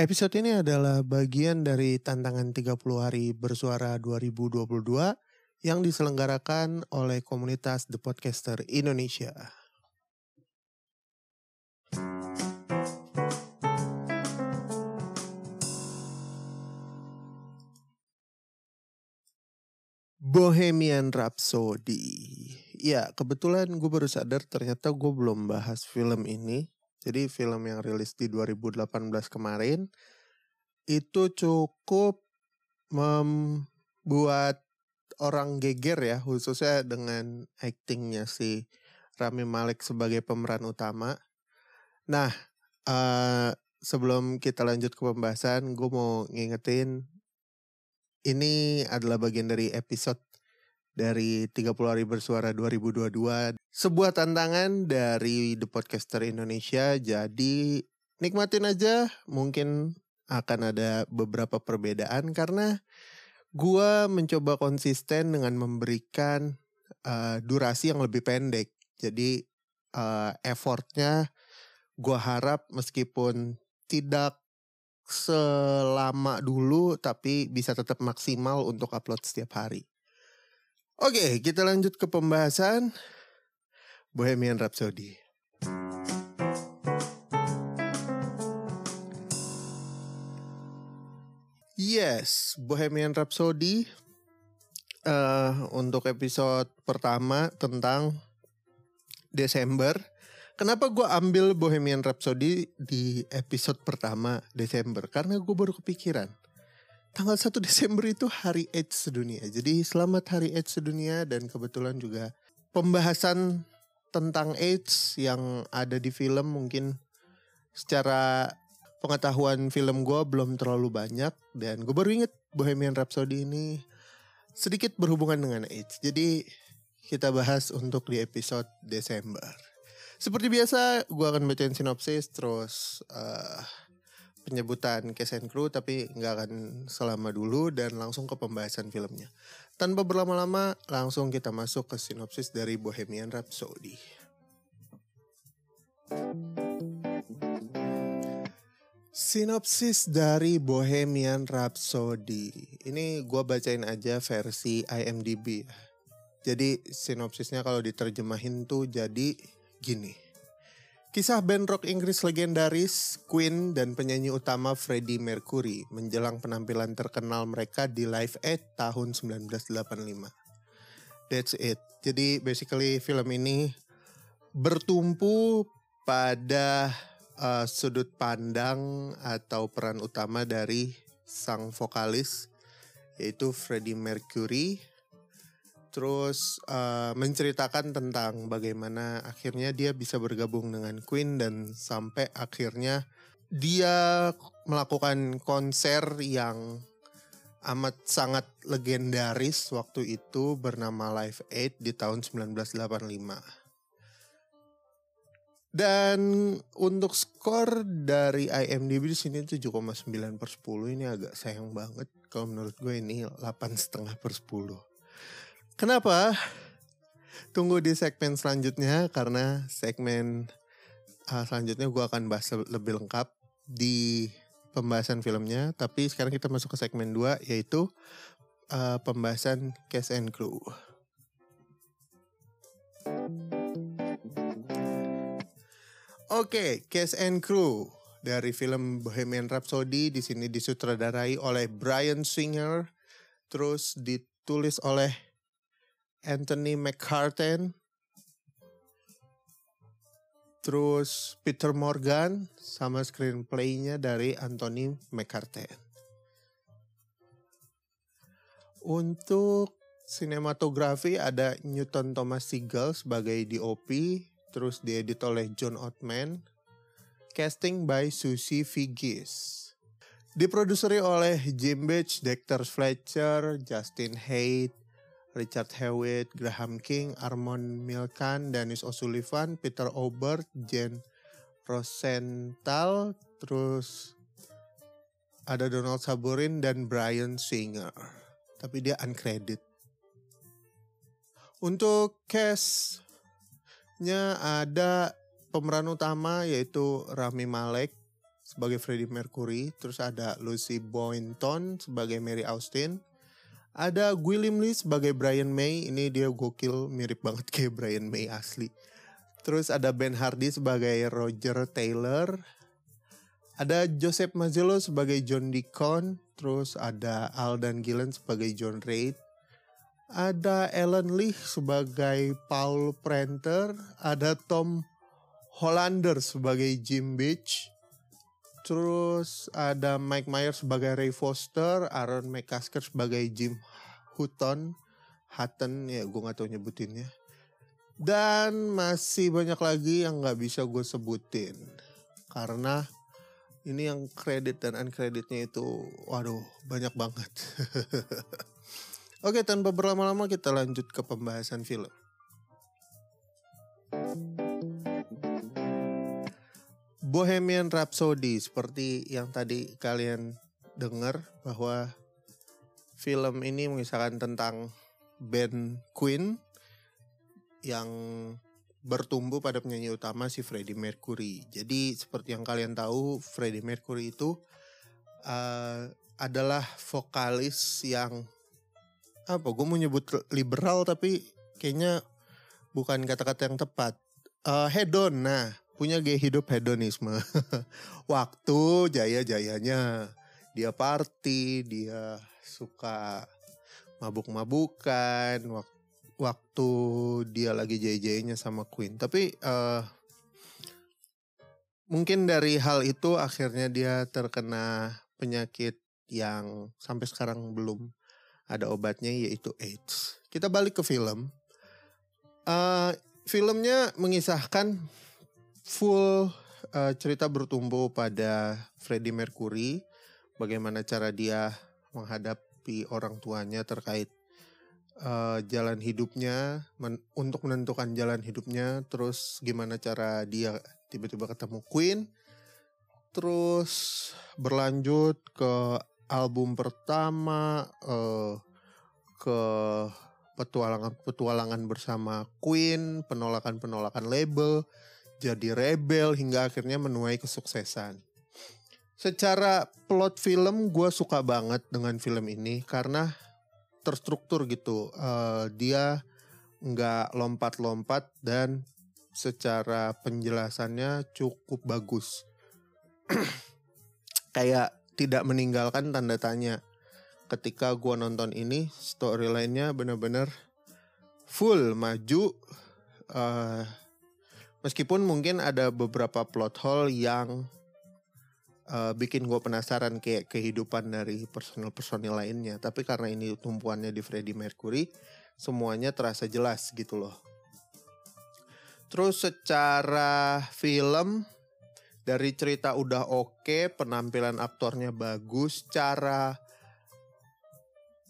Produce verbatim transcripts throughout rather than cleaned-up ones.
Episode ini adalah bagian dari Tantangan tiga puluh Hari Bersuara dua ribu dua puluh dua yang diselenggarakan oleh komunitas The Podcaster Indonesia. Bohemian Rhapsody. Ya, kebetulan gue baru sadar ternyata gue belum bahas film ini. Jadi film yang rilis di dua ribu delapan belas kemarin itu cukup membuat orang geger ya, khususnya dengan aktingnya si Rami Malek sebagai pemeran utama. Nah, uh, sebelum kita lanjut ke pembahasan, gue mau ngingetin ini adalah bagian dari episode dari tiga puluh Hari Bersuara dua ribu dua puluh dua. Sebuah tantangan dari The Podcaster Indonesia. Jadi nikmatin aja. Mungkin akan ada beberapa perbedaan. Karena gua mencoba konsisten dengan memberikan uh, durasi yang lebih pendek. Jadi uh, effortnya gua harap meskipun tidak selama dulu, tapi bisa tetap maksimal untuk upload setiap hari. Oke, kita lanjut ke pembahasan Bohemian Rhapsody. Yes, Bohemian Rhapsody uh, untuk episode pertama tentang Desember. Kenapa gue ambil Bohemian Rhapsody di episode pertama Desember? Karena gue baru kepikiran. Tanggal satu Desember itu hari AIDS sedunia. Jadi selamat hari AIDS sedunia. Dan kebetulan juga pembahasan tentang AIDS yang ada di film mungkin secara pengetahuan film gue belum terlalu banyak. Dan gue baru inget Bohemian Rhapsody ini sedikit berhubungan dengan AIDS. Jadi kita bahas untuk di episode Desember. Seperti biasa, gue akan bacain sinopsis, terus uh, penyebutan cast and crew, tapi nggak akan selama dulu, dan langsung ke pembahasan filmnya. Tanpa berlama-lama, langsung kita masuk ke sinopsis dari Bohemian Rhapsody. Sinopsis dari Bohemian Rhapsody. Ini gue bacain aja versi I M D B. Jadi sinopsisnya kalau diterjemahin tuh jadi gini, kisah band rock Inggris legendaris Queen dan penyanyi utama Freddie Mercury menjelang penampilan terkenal mereka di Live Aid tahun sembilan belas delapan puluh lima. That's it. Jadi basically film ini bertumpu pada uh, sudut pandang atau peran utama dari sang vokalis yaitu Freddie Mercury. Terus uh, menceritakan tentang bagaimana akhirnya dia bisa bergabung dengan Queen dan sampai akhirnya dia melakukan konser yang amat sangat legendaris waktu itu bernama Live Aid di tahun sembilan belas delapan puluh lima. Dan untuk skor dari I M D B di sini tujuh koma sembilan per sepuluh, ini agak sayang banget. Kalau menurut gue ini delapan koma lima per sepuluh. Kenapa? Tunggu di segmen selanjutnya karena segmen uh, selanjutnya gue akan bahas lebih lengkap di pembahasan filmnya. Tapi sekarang kita masuk ke segmen dua yaitu uh, pembahasan cast and crew. Oke, cast and crew dari film Bohemian Rhapsody di sini disutradarai oleh Bryan Singer, terus ditulis oleh Anthony McCarten, terus Peter Morgan, sama screenplay-nya dari Anthony McCarten. Untuk sinematografi ada Newton Thomas Sigel sebagai D O P, terus diedit oleh John Ottman. Casting by Susie Figgis. Diproduseri oleh Jim Beach, Dexter Fletcher, Justin Haidt, Richard Hewitt, Graham King, Armon Milkan, Dennis O'Sullivan, Peter Obert, Jen Rosenthal, terus ada Donald Saburin dan Bryan Singer. Tapi dia uncredited. Untuk cast-nya ada pemeran utama yaitu Rami Malek sebagai Freddie Mercury, terus ada Lucy Boynton sebagai Mary Austin, ada Gwilym Lee sebagai Brian May, ini dia gokil mirip banget kayak Brian May asli. Terus ada Ben Hardy sebagai Roger Taylor, ada Joseph Mazzello sebagai John Deacon, terus ada Aidan Gillen sebagai John Reid, ada Alan Lee sebagai Paul Prenter, ada Tom Hollander sebagai Jim Beach, terus ada Mike Myers sebagai Ray Foster, Aaron McCasker sebagai Jim Hutton, Hutton ya gue gak tau nyebutinnya, dan masih banyak lagi yang gak bisa gue sebutin karena ini yang kredit dan uncreditnya itu waduh banyak banget. Oke, tanpa berlama-lama kita lanjut ke pembahasan film. Bohemian Rhapsody, seperti yang tadi kalian dengar bahwa film ini mengisahkan tentang band Queen yang bertumbuh pada penyanyi utama si Freddie Mercury. Jadi seperti yang kalian tahu, Freddie Mercury itu uh, adalah vokalis yang apa gue mau nyebut liberal tapi kayaknya bukan kata-kata yang tepat, uh, hedon, nah punya gaya hidup hedonisme. Waktu jaya-jayanya dia party, dia suka mabuk-mabukan waktu, waktu dia lagi jaya-jayanya sama Queen, tapi uh, mungkin dari hal itu akhirnya dia terkena penyakit yang sampai sekarang belum ada obatnya, yaitu AIDS. Kita balik ke film. Uh, filmnya mengisahkan full uh, cerita bertumbuh pada Freddie Mercury. Bagaimana cara dia menghadapi orang tuanya terkait uh, jalan hidupnya. Men- untuk menentukan jalan hidupnya. Terus gimana cara dia tiba-tiba ketemu Queen. Terus berlanjut ke album pertama, eh, ke petualangan-petualangan bersama Queen, penolakan-penolakan label, jadi rebel hingga akhirnya menuai kesuksesan. Secara plot film gue suka banget dengan film ini karena terstruktur gitu. Eh, dia gak lompat-lompat dan secara penjelasannya cukup bagus. Kayak tidak meninggalkan tanda tanya. Ketika gue nonton ini, storyline-nya benar-benar full maju. Uh, meskipun mungkin ada beberapa plot hole yang uh, bikin gue penasaran kayak kehidupan dari personil-personil lainnya. Tapi karena ini tumpuannya di Freddie Mercury, semuanya terasa jelas gitu loh. Terus secara film, dari cerita udah oke, penampilan aktornya bagus, cara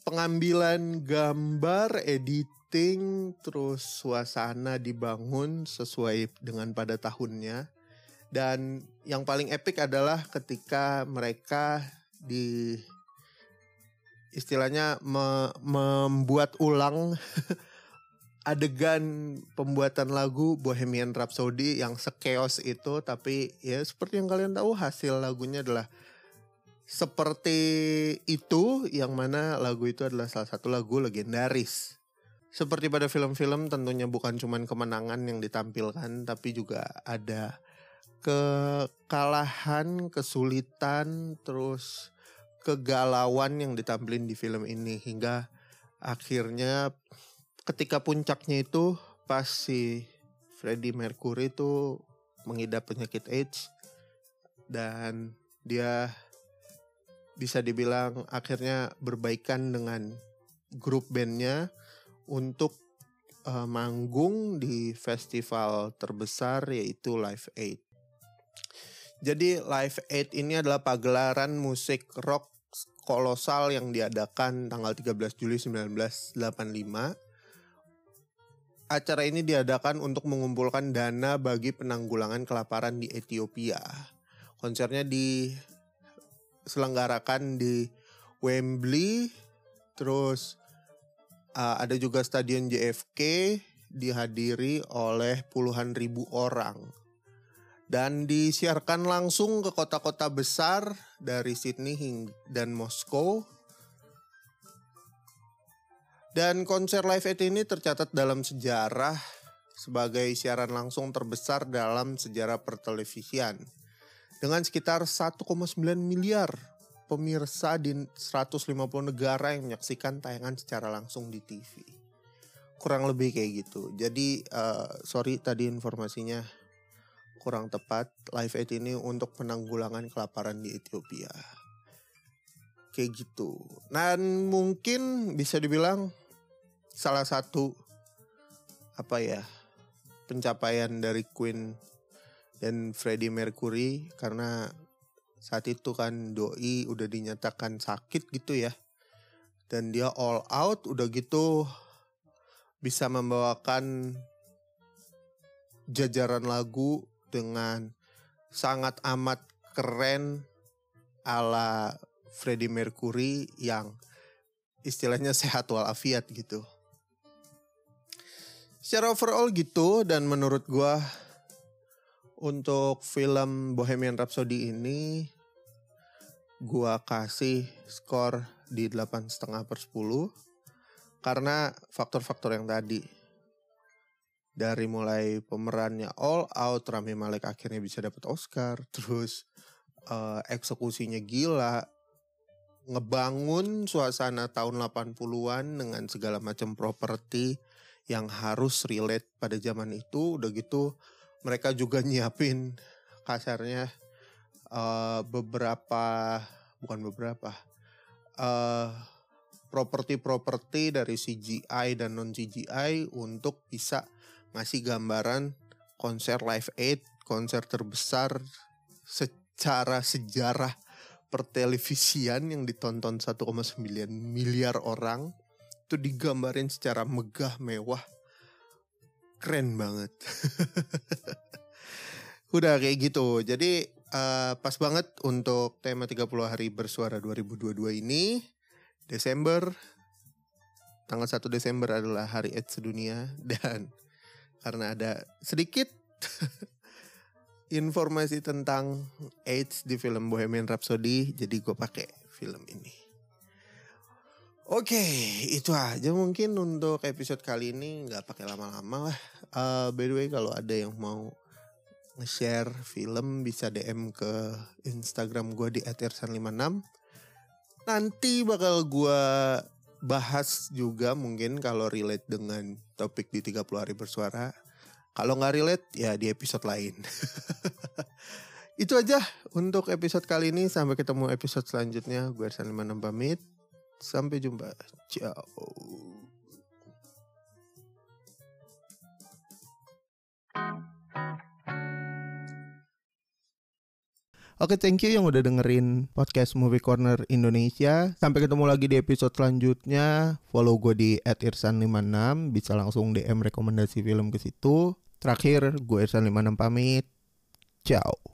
pengambilan gambar, editing, terus suasana dibangun sesuai dengan pada tahunnya. Dan yang paling epic adalah ketika mereka di istilahnya me, membuat ulang adegan pembuatan lagu Bohemian Rhapsody yang sekeos itu. Tapi ya seperti yang kalian tahu, hasil lagunya adalah seperti itu, yang mana lagu itu adalah salah satu lagu legendaris. Seperti pada film-film, tentunya bukan cuma kemenangan yang ditampilkan, tapi juga ada kekalahan, kesulitan, terus kegalauan yang ditampilin di film ini. Hingga akhirnya ketika puncaknya itu pas si Freddie Mercury itu mengidap penyakit AIDS dan dia bisa dibilang akhirnya berbaikan dengan grup bandnya untuk uh, manggung di festival terbesar yaitu Live Aid. Jadi Live Aid ini adalah pagelaran musik rock kolosal yang diadakan tanggal tiga belas Juli sembilan belas delapan puluh lima. Acara ini diadakan untuk mengumpulkan dana bagi penanggulangan kelaparan di Ethiopia. Konsernya diselenggarakan di Wembley, terus uh, ada juga Stadion J F K dihadiri oleh puluhan ribu orang. Dan disiarkan langsung ke kota-kota besar dari Sydney dan Moskow. Dan konser Live Aid ini tercatat dalam sejarah sebagai siaran langsung terbesar dalam sejarah pertelevisian. Dengan sekitar satu koma sembilan miliar pemirsa di seratus lima puluh negara yang menyaksikan tayangan secara langsung di T V. Kurang lebih kayak gitu. Jadi uh, sorry tadi informasinya kurang tepat. Live Aid ini untuk penanggulangan kelaparan di Ethiopia. Kayak gitu. Dan mungkin bisa dibilang salah satu apa ya pencapaian dari Queen dan Freddie Mercury, karena saat itu kan doi udah dinyatakan sakit gitu ya. Dan dia all out udah gitu bisa membawakan jajaran lagu dengan sangat amat keren ala Freddie Mercury yang istilahnya sehat walafiat gitu. Secara overall gitu, dan menurut gua untuk film Bohemian Rhapsody ini gua kasih skor di delapan koma lima per sepuluh. Karena faktor-faktor yang tadi. Dari mulai pemerannya all out, Rami Malek akhirnya bisa dapat Oscar. Terus uh, eksekusinya gila. Ngebangun suasana tahun delapan puluhan dengan segala macam properti yang harus relate pada zaman itu. Udah gitu mereka juga nyiapin kasarnya uh, beberapa, bukan beberapa, uh, properti-properti dari C G I dan non-C G I untuk bisa ngasih gambaran konser Live Aid, konser terbesar secara sejarah pertelevisian yang ditonton satu koma sembilan miliar orang. Itu digambarin secara megah, mewah. Keren banget. Udah kayak gitu. Jadi uh, pas banget untuk tema tiga puluh hari bersuara dua ribu dua puluh dua ini. Desember. Tanggal satu Desember adalah hari AIDS sedunia. Dan karena ada sedikit informasi tentang AIDS di film Bohemian Rhapsody, jadi gue pakai film ini. Oke, okay, itu aja mungkin untuk episode kali ini, nggak pakai lama-lama lah. Uh, by the way, kalau ada yang mau nge-share film bisa D M ke Instagram gue di at ersan lima enam. Nanti bakal gue bahas juga mungkin kalau relate dengan topik di tiga puluh hari bersuara. Kalau nggak relate ya di episode lain. Itu aja untuk episode kali ini. Sampai ketemu episode selanjutnya. Gue ersan lima enam pamit. Sampai jumpa. Ciao. Oke, thank you yang udah dengerin podcast Movie Corner Indonesia. Sampai ketemu lagi di episode selanjutnya. Follow gue di at irsan lima enam. Bisa langsung D M rekomendasi film ke situ. Terakhir, gue irsan lima enam pamit. Ciao.